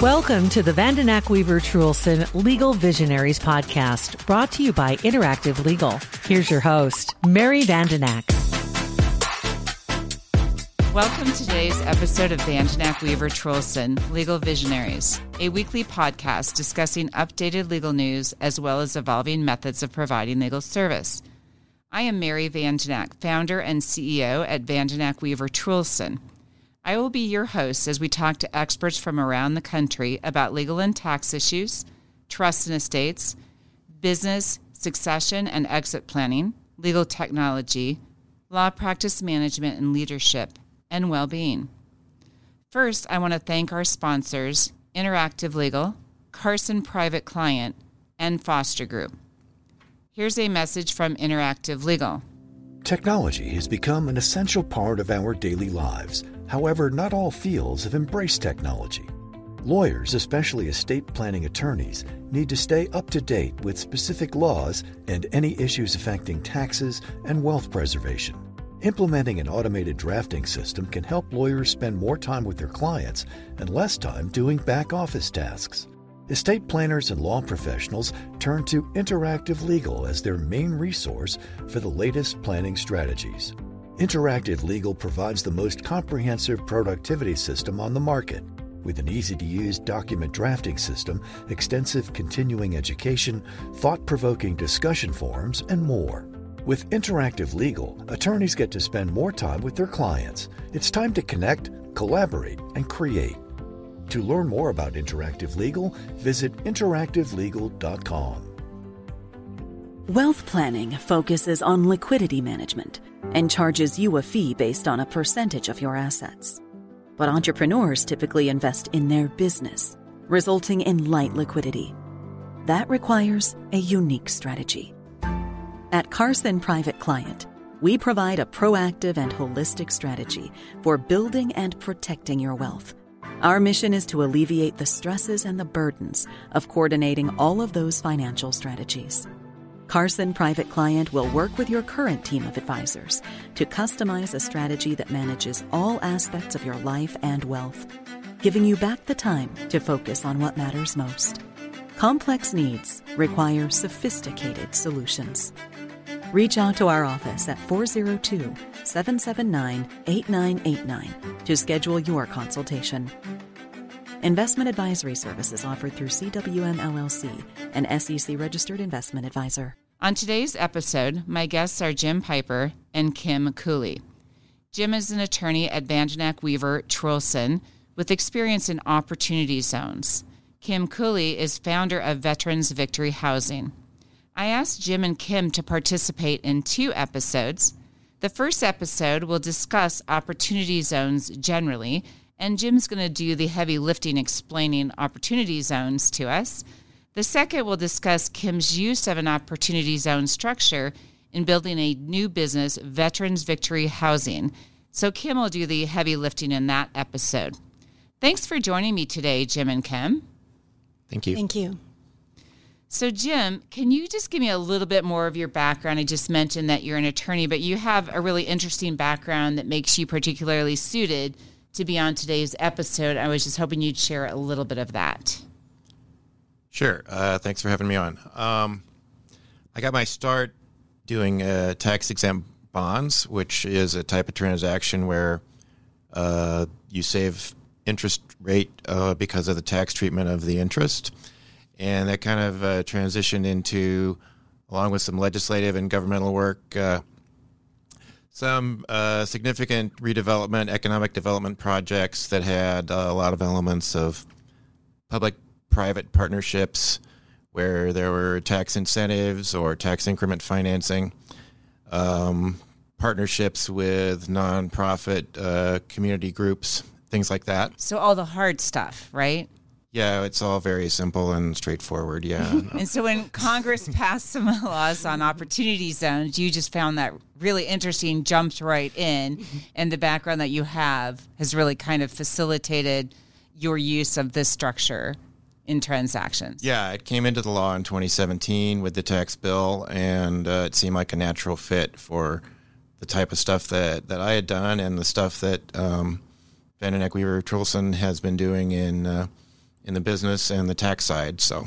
Welcome to the Vandenack Weaver Truhlsen Legal Visionaries Podcast, brought to you by Interactive Legal. Here's your host, Mary Vandenack. Welcome to today's episode of Vandenack Weaver Truhlsen Legal Visionaries, a weekly podcast discussing updated legal news as well as evolving methods of providing legal service. I am Mary Vandenack, founder and CEO at Vandenack Weaver Truhlsen. I will be your host as we talk to experts from around the country about legal and tax issues, trusts and estates, business, succession and exit planning, legal technology, law practice management and leadership, and well-being. First, I want to thank our sponsors, Interactive Legal, Carson Private Client, and Foster Group. Here's a message from Interactive Legal. Technology has become an essential part of our daily lives. However, not all fields have embraced technology. Lawyers, especially estate planning attorneys, need to stay up to date with specific laws and any issues affecting taxes and wealth preservation. Implementing an automated drafting system can help lawyers spend more time with their clients and less time doing back office tasks. Estate planners and law professionals turn to Interactive Legal as their main resource for the latest planning strategies. Interactive Legal provides the most comprehensive productivity system on the market, with an easy-to-use document drafting system, extensive continuing education, thought-provoking discussion forums, and more. With Interactive Legal, attorneys get to spend more time with their clients. It's time to connect, collaborate, and create. To learn more about Interactive Legal, visit interactivelegal.com. Wealth planning focuses on liquidity management and charges you a fee based on a percentage of your assets. But entrepreneurs typically invest in their business, resulting in light liquidity. That requires a unique strategy. At Carson Private Client, we provide a proactive and holistic strategy for building and protecting your wealth. Our mission is to alleviate the stresses and the burdens of coordinating all of those financial strategies. Carson Private Client will work with your current team of advisors to customize a strategy that manages all aspects of your life and wealth, giving you back the time to focus on what matters most. Complex needs require sophisticated solutions. Reach out to our office at 402-779-8989 to schedule your consultation. Investment advisory services offered through CWM LLC, an SEC-registered investment advisor. On today's episode, my guests are Jim Piper and Kim Cooley. Jim is an attorney at Vandenack Weaver Truhlsen with experience in opportunity zones. Kim Cooley is founder of Veterans Victory Housing. I asked Jim and Kim to participate in two episodes. The first episode will discuss opportunity zones generally, and Jim's going to do the heavy lifting explaining opportunity zones to us. The second will discuss Kim's use of an opportunity zone structure in building a new business, Veterans Victory Housing. So Kim will do the heavy lifting in that episode. Thanks for joining me today, Jim and Kim. Thank you. Thank you. So, Jim, can you just give me a little bit more of your background? I just mentioned that you're an attorney, but you have a really interesting background that makes you particularly suited to be on today's episode. I was just hoping you'd share a little bit of that. Sure. Thanks for having me on. I got my start doing tax-exempt bonds, which is a type of transaction where you save interest rate because of the tax treatment of the interest. And that kind of transitioned into, along with some legislative and governmental work, some significant redevelopment, economic development projects that had a lot of elements of public-private partnerships where there were tax incentives or tax increment financing, partnerships with nonprofit community groups, things like that. So all the hard stuff, right? Yeah, it's all very simple and straightforward, yeah. And so when Congress passed some laws on opportunity zones, you just found that really interesting, jumped right in, and the background that you have has really kind of facilitated your use of this structure in transactions. Yeah, it came into the law in 2017 with the tax bill, and it seemed like a natural fit for the type of stuff that I had done and the stuff that Vandenack Weaver Truhlsen has been doing in the business and the tax side. So,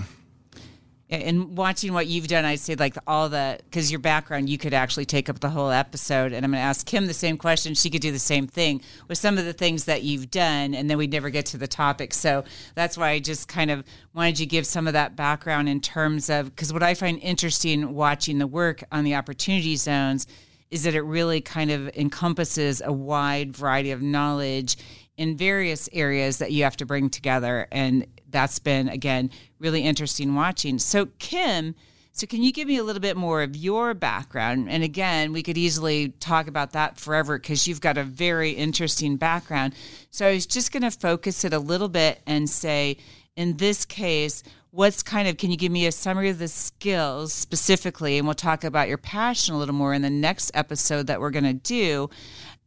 and watching what you've done, I'd say like all the, because your background, you could actually take up the whole episode. And I'm going to ask Kim the same question. She could do the same thing with some of the things that you've done, and then we'd never get to the topic. So that's why I just kind of wanted you to give some of that background in terms of, because what I find interesting watching the work on the opportunity zones is that it really kind of encompasses a wide variety of knowledge in various areas that you have to bring together. And that's been, again, really interesting watching. So, Kim, so can you give me a little bit more of your background? And again, we could easily talk about that forever because you've got a very interesting background. So I was just going to focus it a little bit and say, in this case, what's kind of, can you give me a summary of the skills specifically? And we'll talk about your passion a little more in the next episode that we're going to do.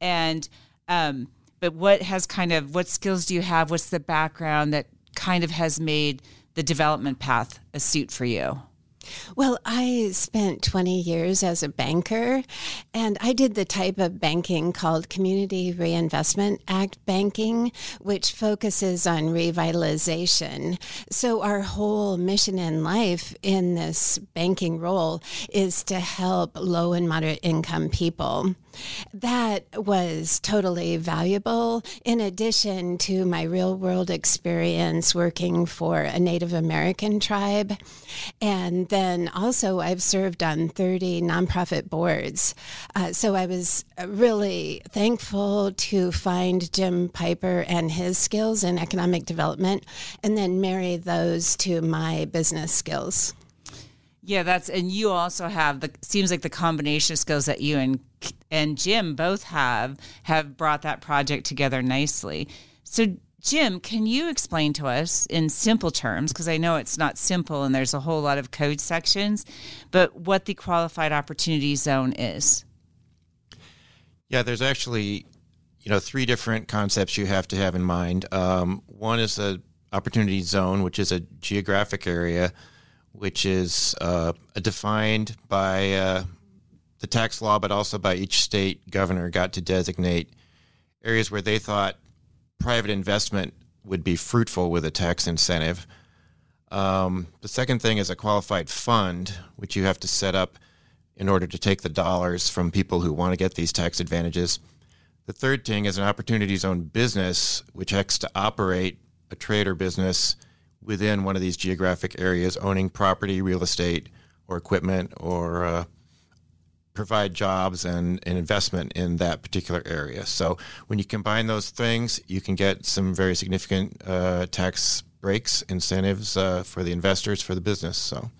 And, but what has kind of, what skills do you have? What's the background that kind of has made the development path a suit for you? Well, I spent 20 years as a banker, and I did the type of banking called Community Reinvestment Act banking, which focuses on revitalization. So our whole mission in life in this banking role is to help low and moderate income people. That was totally valuable, in addition to my real-world experience working for a Native American tribe. And then also I've served on 30 nonprofit boards. So I was really thankful to find Jim Piper and his skills in economic development, and then marry those to my business skills. Yeah, that's, and you also have the, seems like the combination of skills that you and Jim both have brought that project together nicely. So Jim, can you explain to us in simple terms, because I know it's not simple and there's a whole lot of code sections, but what the Qualified Opportunity Zone is? Yeah, there's actually, you know, three different concepts you have to have in mind. One is the Opportunity Zone, which is a geographic area which is defined by the tax law, but also by each state governor got to designate areas where they thought private investment would be fruitful with a tax incentive. The second thing is a qualified fund, which you have to set up in order to take the dollars from people who want to get these tax advantages. The third thing is an opportunity zone business, which has to operate a trade or business within one of these geographic areas, owning property, real estate, or equipment, or provide jobs and investment in that particular area. So when you combine those things, you can get some very significant tax breaks, incentives for the investors, for the business. So,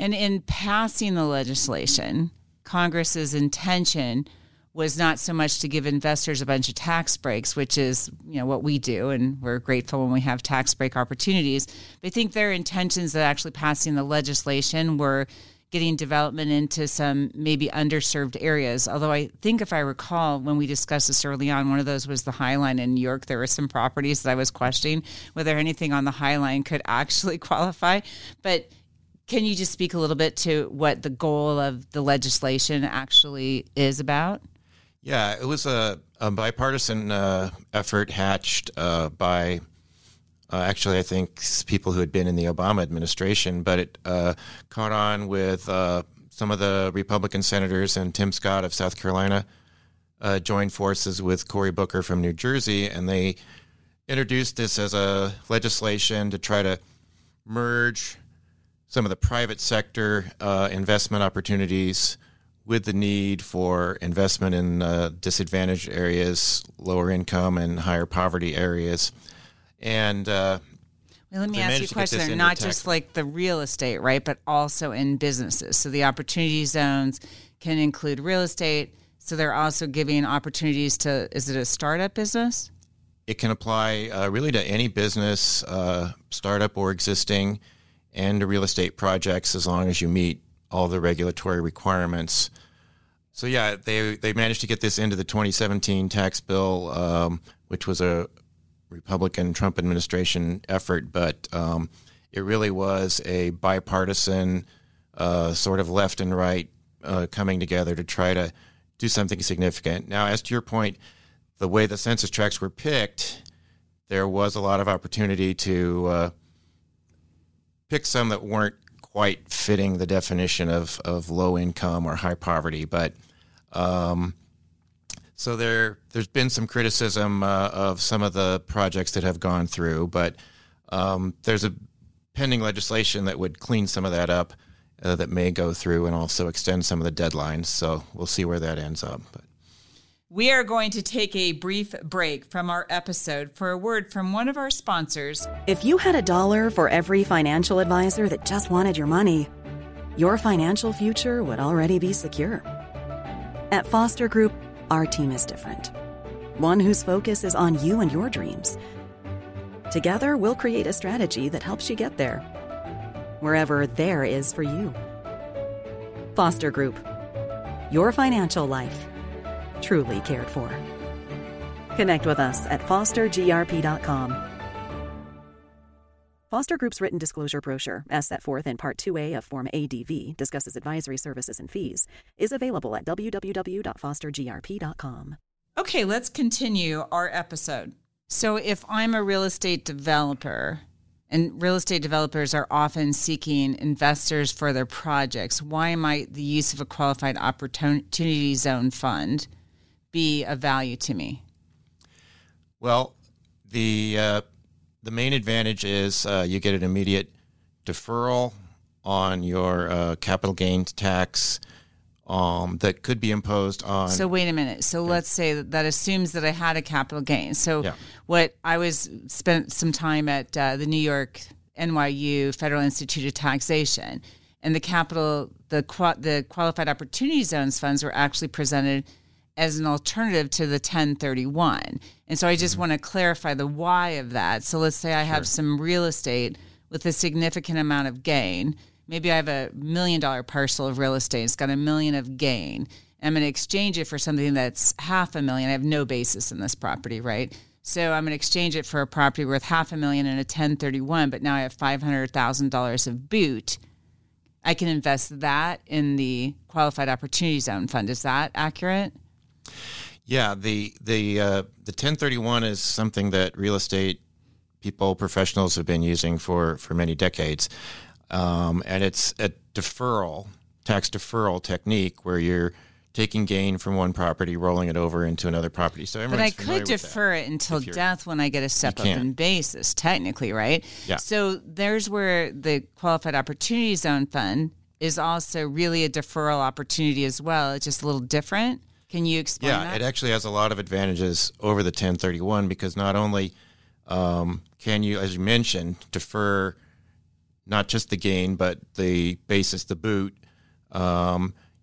and in passing the legislation, Congress's intention was not so much to give investors a bunch of tax breaks, which is, you know, what we do, and we're grateful when we have tax break opportunities. But I think their intentions of actually passing the legislation were getting development into some maybe underserved areas. Although I think if I recall, when we discussed this early on, one of those was the High Line in New York. There were some properties that I was questioning whether anything on the High Line could actually qualify. But can you just speak a little bit to what the goal of the legislation actually is about? Yeah, it was a bipartisan effort hatched by actually, I think, people who had been in the Obama administration, but it caught on with some of the Republican senators, and Tim Scott of South Carolina joined forces with Cory Booker from New Jersey, and they introduced this as a legislation to try to merge some of the private sector investment opportunities with the need for investment in disadvantaged areas, lower income and higher poverty areas. And let me ask you a question. They're not just like the real estate, right, but also in businesses. So the opportunity zones can include real estate. So they're also giving opportunities to, is it a startup business? It can apply really to any business, startup or existing, and to real estate projects as long as you meet all the regulatory requirements. So yeah, they managed to get this into the 2017 tax bill, which was a Republican Trump administration effort, but it really was a bipartisan sort of left and right coming together to try to do something significant. Now, as to your point, the way the census tracts were picked, there was a lot of opportunity to pick some that weren't quite fitting the definition of low income or high poverty. But so there's been some criticism of some of the projects that have gone through, but there's a pending legislation that would clean some of that up that may go through and also extend some of the deadlines. So we'll see where that ends up. But we are going to take a brief break from our episode for a word from one of our sponsors. If you had $1 for every financial advisor that just wanted your money, your financial future would already be secure. At Foster Group, our team is different. One whose focus is on you and your dreams. Together, we'll create a strategy that helps you get there, wherever there is for you. Foster Group, your financial life. Truly cared for. Connect with us at fostergrp.com. Foster Group's written disclosure brochure, as set forth in Part 2A of Form ADV, discusses advisory services and fees, is available at www.fostergrp.com. Okay, let's continue our episode. So if I'm a real estate developer, and real estate developers are often seeking investors for their projects, why might the use of a Qualified Opportunity Zone fund be of value to me? Well, the main advantage is you get an immediate deferral on your capital gains tax that could be imposed on. So wait a minute. So let's say that assumes that I had a capital gain. So what I was spent some time at the New York NYU Federal Institute of Taxation, and the Qualified Opportunity Zones funds were actually presented as an alternative to the 1031. And so I just want to clarify the why of that. So let's say I have some real estate with a significant amount of gain. Maybe I have a $1 million parcel of real estate. It's got $1 million of gain. I'm going to exchange it for something that's $500,000. I have no basis in this property, right? So I'm going to exchange it for a property worth $500,000 and a 1031, but now I have $500,000 of boot. I can invest that in the Qualified Opportunity Zone fund. Is that accurate? Yeah, the 1031 is something that real estate people, professionals have been using for many decades, and it's a tax deferral technique where you're taking gain from one property, rolling it over into another property. So but I could defer it until death when I get a step up in basis, technically, right? Yeah. So there's where the Qualified Opportunity Zone fund is also really a deferral opportunity as well. It's just a little different. Can you explain that? Yeah, it actually has a lot of advantages over the 1031 because not only can you, as you mentioned, defer not just the gain but the basis, the boot.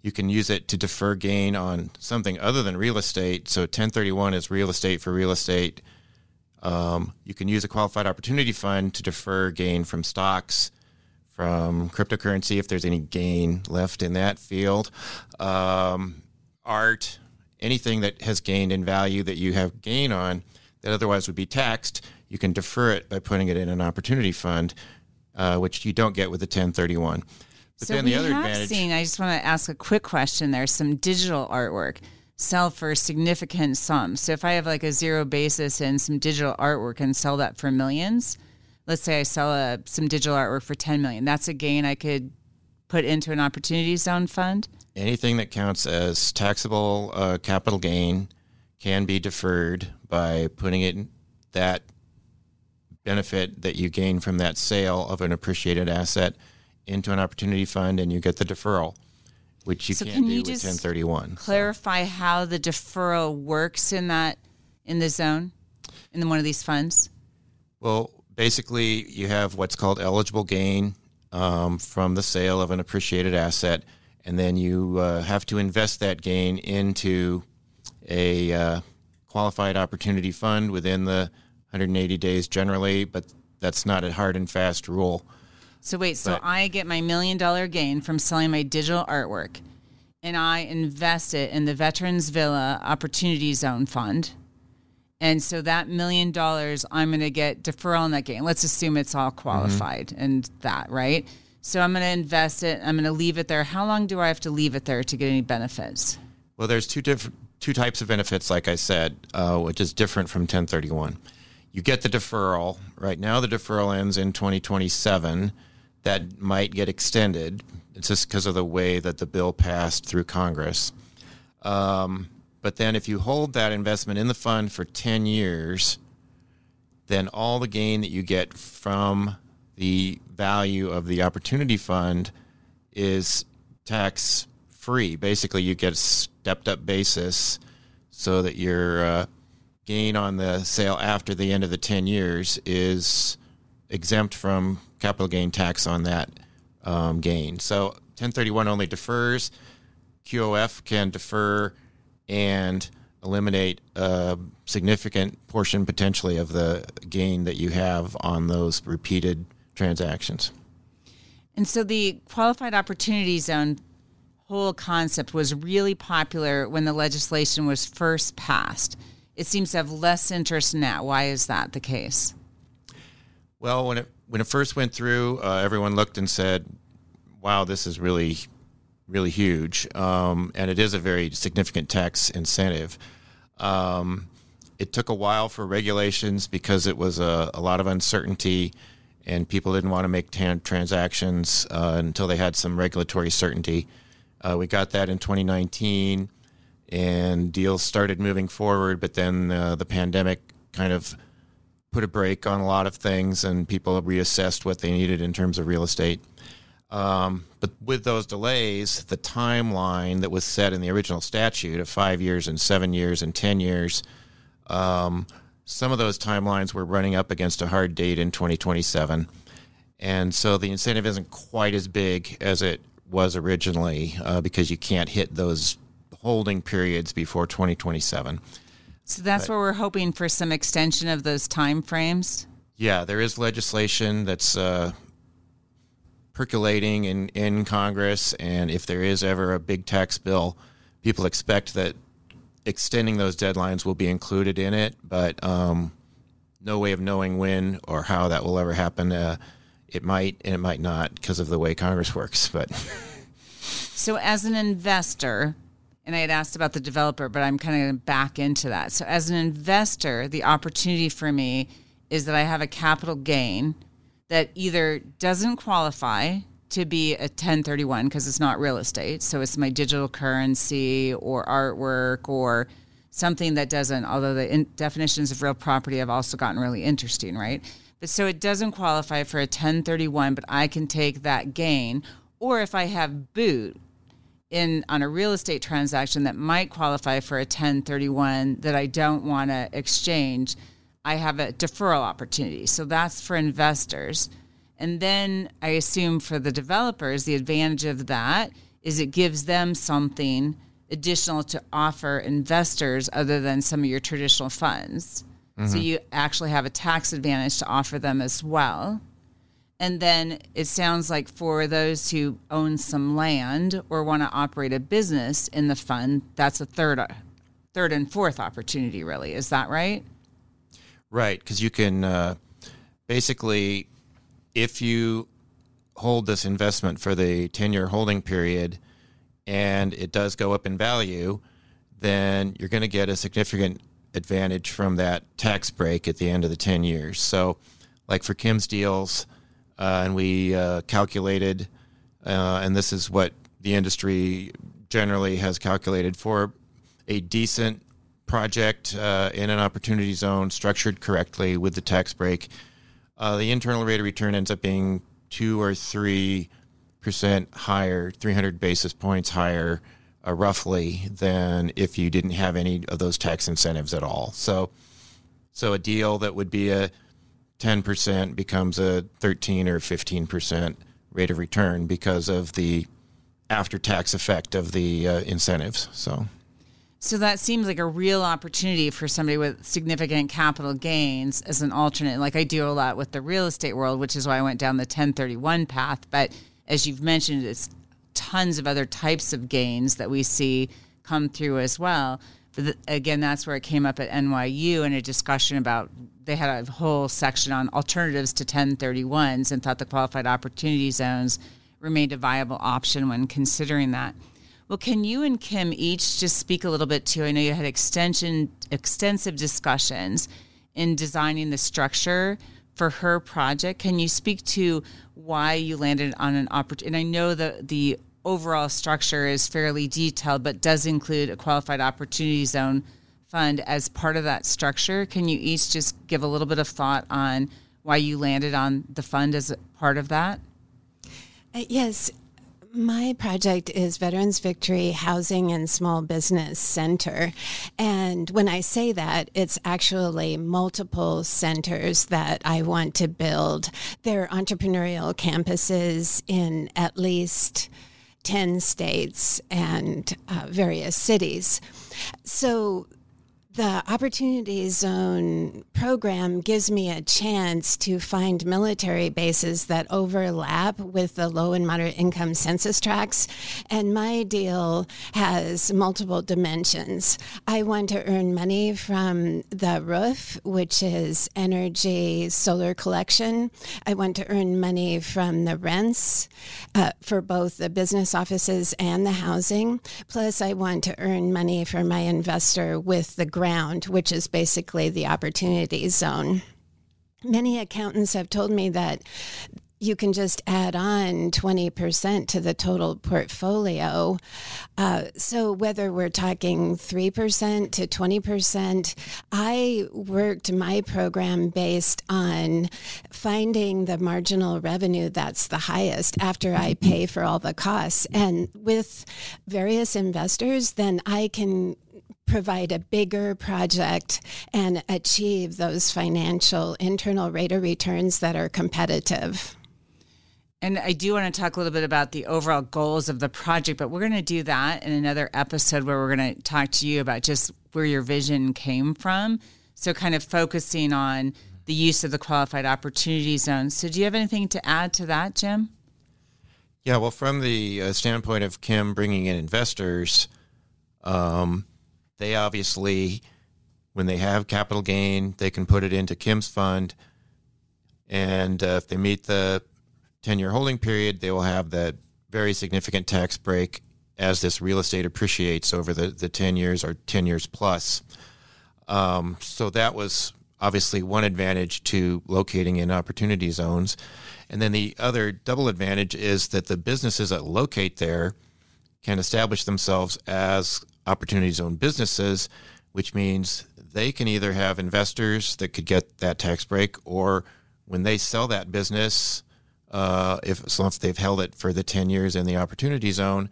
You can use it to defer gain on something other than real estate. So 1031 is real estate for real estate. You can use a Qualified Opportunity Fund to defer gain from stocks, from cryptocurrency if there's any gain left in that field. Art, anything that has gained in value that you have gain on that otherwise would be taxed, you can defer it by putting it in an opportunity fund, which you don't get with the 1031. But so then the other advantage. I just want to ask a quick question. There's some digital artwork sell for significant sums. So if I have like a zero basis in some digital artwork and sell that for millions, let's say I sell some digital artwork for $10 million. That's a gain I could put into an opportunity zone fund. Anything that counts as taxable capital gain can be deferred by putting it in that benefit that you gain from that sale of an appreciated asset into an opportunity fund, and you get the deferral, which you can't do with 1031. Clarify how the deferral works in the zone, in one of these funds? Well, basically you have what's called eligible gain from the sale of an appreciated asset. And then you have to invest that gain into a qualified opportunity fund within the 180 days generally, but that's not a hard and fast rule. So so I get my $1 million gain from selling my digital artwork, and I invest it in the Veterans Villa Opportunity Zone Fund. And so that $1 million, I'm going to get deferral on that gain. Let's assume it's all qualified and that, right? So I'm going to invest it. I'm going to leave it there. How long do I have to leave it there to get any benefits? Well, there's two diff- two types of benefits, like I said, which is different from 1031. You get the deferral. Right now the deferral ends in 2027. That might get extended. It's just because of the way that the bill passed through Congress. But then if you hold that investment in the fund for 10 years, then all the gain that you get from the value of the opportunity fund is tax-free. Basically, you get a stepped-up basis so that your gain on the sale after the end of the 10 years is exempt from capital gain tax on that gain. So 1031 only defers. QOF can defer and eliminate a significant portion potentially of the gain that you have on those repeated transactions. And so the Qualified Opportunity Zone whole concept was really popular when the legislation was first passed. It seems to have less interest now. Why is that the case? Well, when it first went through, everyone looked and said, wow, this is really, really huge. And it is a very significant tax incentive. It took a while for regulations because it was a lot of uncertainty and people didn't want to make transactions until they had some regulatory certainty. We got that in 2019 and deals started moving forward, but then the pandemic kind of put a brake on a lot of things and people reassessed what they needed in terms of real estate. But with those delays, the timeline that was set in the original statute of 5 years and 7 years and 10 years, some of those timelines were running up against a hard date in 2027. And so the incentive isn't quite as big as it was originally because you can't hit those holding periods before 2027. So that's where we're hoping for some extension of those time frames? Yeah, there is legislation that's percolating in Congress, and if there is ever a big tax bill, people expect that extending those deadlines will be included in it, but no way of knowing when or how that will ever happen. It might and it might not because of the way Congress works. But so as an investor, and I had asked about the developer, but I'm kind of going to back into that. So as an investor, the opportunity for me is that I have a capital gain that either doesn't qualify to be a 1031 because it's not real estate, so it's my digital currency or artwork or something that doesn't, although the definitions of real property have also gotten really interesting, right? But so it doesn't qualify for a 1031, but I can take that gain. Or if I have boot on a real estate transaction that might qualify for a 1031 that I don't want to exchange, I have a deferral opportunity. So that's for investors. And then I assume for the developers, the advantage of that is it gives them something additional to offer investors other than some of your traditional funds. Mm-hmm. So you actually have a tax advantage to offer them as well. And then it sounds like for those who own some land or want to operate a business in the fund, that's a third and fourth opportunity really. Is that right? Right, because you can basically, if you hold this investment for the 10-year holding period and it does go up in value, then you're going to get a significant advantage from that tax break at the end of the 10 years. So like for Kim's deals, and we calculated, and this is what the industry generally has calculated for a decent project in an opportunity zone structured correctly with the tax break, the internal rate of return ends up being 2 or 3% higher, 300 basis points higher roughly than if you didn't have any of those tax incentives at all. So a deal that would be a 10% becomes a 13 or 15% rate of return because of the after-tax effect of the incentives. So that seems like a real opportunity for somebody with significant capital gains as an alternate. Like I do a lot with the real estate world, which is why I went down the 1031 path. But as you've mentioned, it's tons of other types of gains that we see come through as well. But again, that's where it came up at NYU in a discussion about, they had a whole section on alternatives to 1031s and thought the qualified opportunity zones remained a viable option when considering that. Well, can you and Kim each just speak a little bit to, I know you had extensive discussions in designing the structure for her project. Can you speak to why you landed on an opportunity? And I know that the overall structure is fairly detailed, but does include a Qualified Opportunity Zone fund as part of that structure. Can you each just give a little bit of thought on why you landed on the fund as a part of that? Yes. My project is Veterans Victory Housing and Small Business Center. And when I say that, it's actually multiple centers that I want to build. They're entrepreneurial campuses in at least 10 states and various cities. So the Opportunity Zone program gives me a chance to find military bases that overlap with the low and moderate income census tracts, and my deal has multiple dimensions. I want to earn money from the roof, which is energy solar collection. I want to earn money from the rents for both the business offices and the housing. Plus, I want to earn money for my investor with the grant, which is basically the Opportunity Zone. Many accountants have told me that you can just add on 20% to the total portfolio. So whether we're talking 3% to 20%, I worked my program based on finding the marginal revenue that's the highest after I pay for all the costs. And with various investors, then I can provide a bigger project and achieve those financial internal rate of returns that are competitive. And I do want to talk a little bit about the overall goals of the project, but we're going to do that in another episode where we're going to talk to you about just where your vision came from. So kind of focusing on the use of the Qualified Opportunity Zone. So do you have anything to add to that, Jim? Yeah, well, from the standpoint of Kim bringing in investors, they obviously, when they have capital gain, they can put it into Kim's fund. And if they meet the 10-year holding period, they will have that very significant tax break as this real estate appreciates over the 10 years or 10 years plus. So that was obviously one advantage to locating in opportunity zones. And then the other double advantage is that the businesses that locate there can establish themselves as Opportunity Zone businesses, which means they can either have investors that could get that tax break, or when they sell that business, if they've held it for the 10 years in the Opportunity Zone,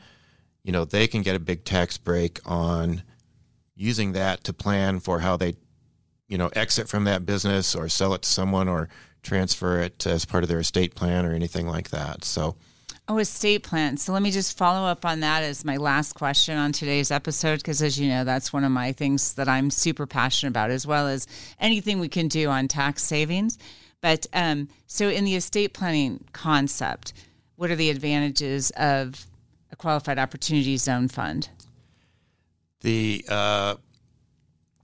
you know, they can get a big tax break on using that to plan for how they, you know, exit from that business or sell it to someone or transfer it as part of their estate plan or anything like that. So estate plan. So let me just follow up on that as my last question on today's episode, because as you know, that's one of my things that I'm super passionate about, as well as anything we can do on tax savings. But so in the estate planning concept, what are the advantages of a Qualified Opportunity Zone fund? The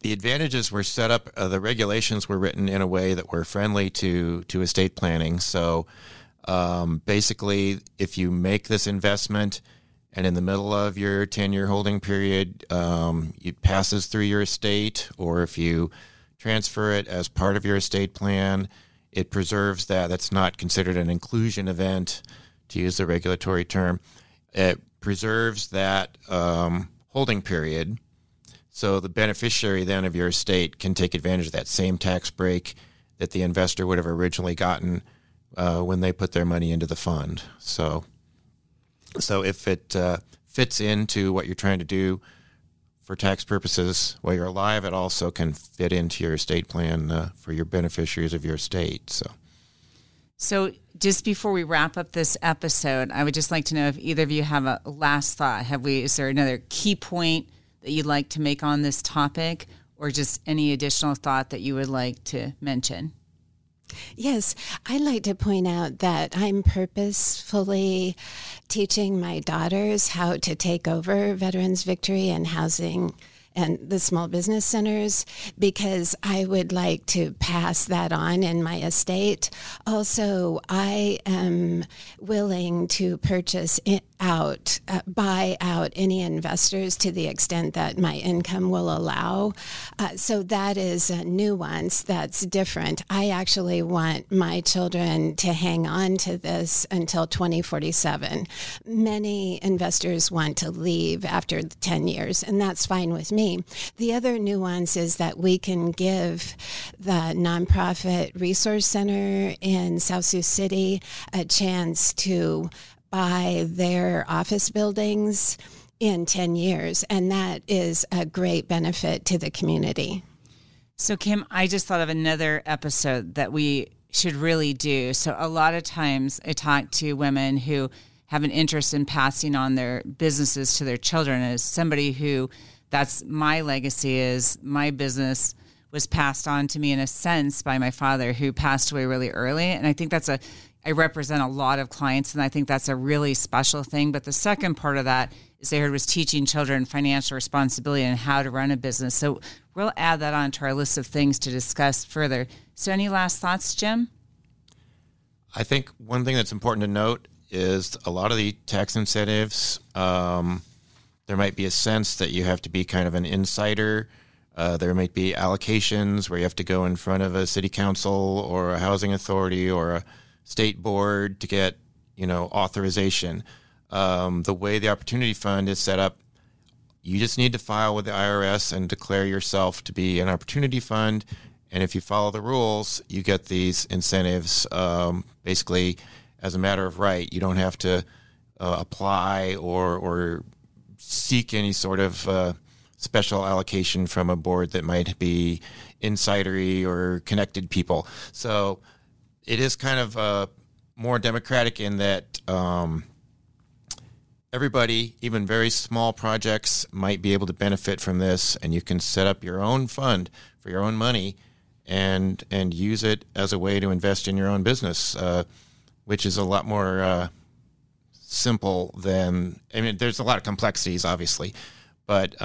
advantages were set up, the regulations were written in a way that were friendly to estate planning. So basically, if you make this investment and in the middle of your 10-year holding period, it passes through your estate, or if you transfer it as part of your estate plan, it preserves that. That's not considered an inclusion event, to use the regulatory term. It preserves that holding period. So the beneficiary then of your estate can take advantage of that same tax break that the investor would have originally gotten when they put their money into the fund. So if it fits into what you're trying to do for tax purposes while you're alive, it also can fit into your estate plan for your beneficiaries of your estate. So just before we wrap up this episode, I would just like to know if either of you have a last thought. Is there another key point that you'd like to make on this topic, or just any additional thought that you would like to mention? Yes, I'd like to point out that I'm purposefully teaching my daughters how to take over Veterans Victory and Housing and the small business centers, because I would like to pass that on in my estate. Also, I am willing to purchase out, buy out any investors to the extent that my income will allow. So that is a nuance that's different. I actually want my children to hang on to this until 2047. Many investors want to leave after 10 years, and that's fine with me. The other nuance is that we can give the nonprofit resource center in South Sioux City a chance to buy their office buildings in 10 years, and that is a great benefit to the community. So, Kim, I just thought of another episode that we should really do. So a lot of times I talk to women who have an interest in passing on their businesses to their children. As somebody who, that's my legacy, is my business was passed on to me in a sense by my father, who passed away really early. And I think that's a, I represent a lot of clients, and I think that's a really special thing. But the second part of that is I heard was teaching children financial responsibility and how to run a business. So we'll add that on to our list of things to discuss further. So any last thoughts, Jim? I think one thing that's important to note is a lot of the tax incentives, there might be a sense that you have to be kind of an insider. There might be allocations where you have to go in front of a city council or a housing authority or a state board to get, you know, authorization. The way the Opportunity Fund is set up, you just need to file with the IRS and declare yourself to be an Opportunity Fund. And if you follow the rules, you get these incentives basically as a matter of right. You don't have to apply or seek any sort of special allocation from a board that might be insidery or connected people. So it is kind of more democratic in that everybody, even very small projects, might be able to benefit from this, and you can set up your own fund for your own money and use it as a way to invest in your own business, which is a lot more simple than, I mean, there's a lot of complexities, obviously, but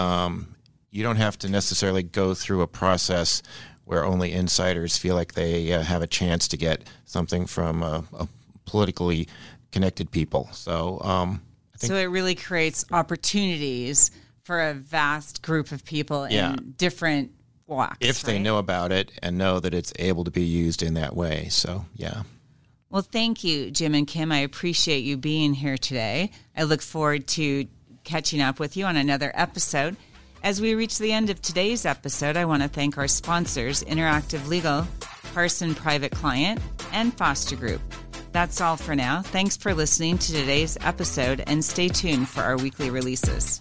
you don't have to necessarily go through a process where only insiders feel like they have a chance to get something from a politically connected people. So I think so it really creates opportunities for a vast group of people in different walks. If they know about it and know that it's able to be used in that way. So, yeah. Well, thank you, Jim and Kim. I appreciate you being here today. I look forward to catching up with you on another episode. As we reach the end of today's episode, I want to thank our sponsors, Interactive Legal, Carson Private Client, and Foster Group. That's all for now. Thanks for listening to today's episode, and stay tuned for our weekly releases.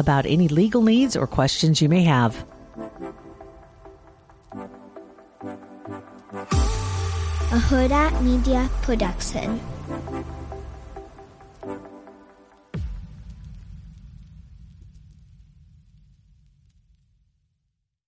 about any legal needs or questions you may have. Ahura Media Production.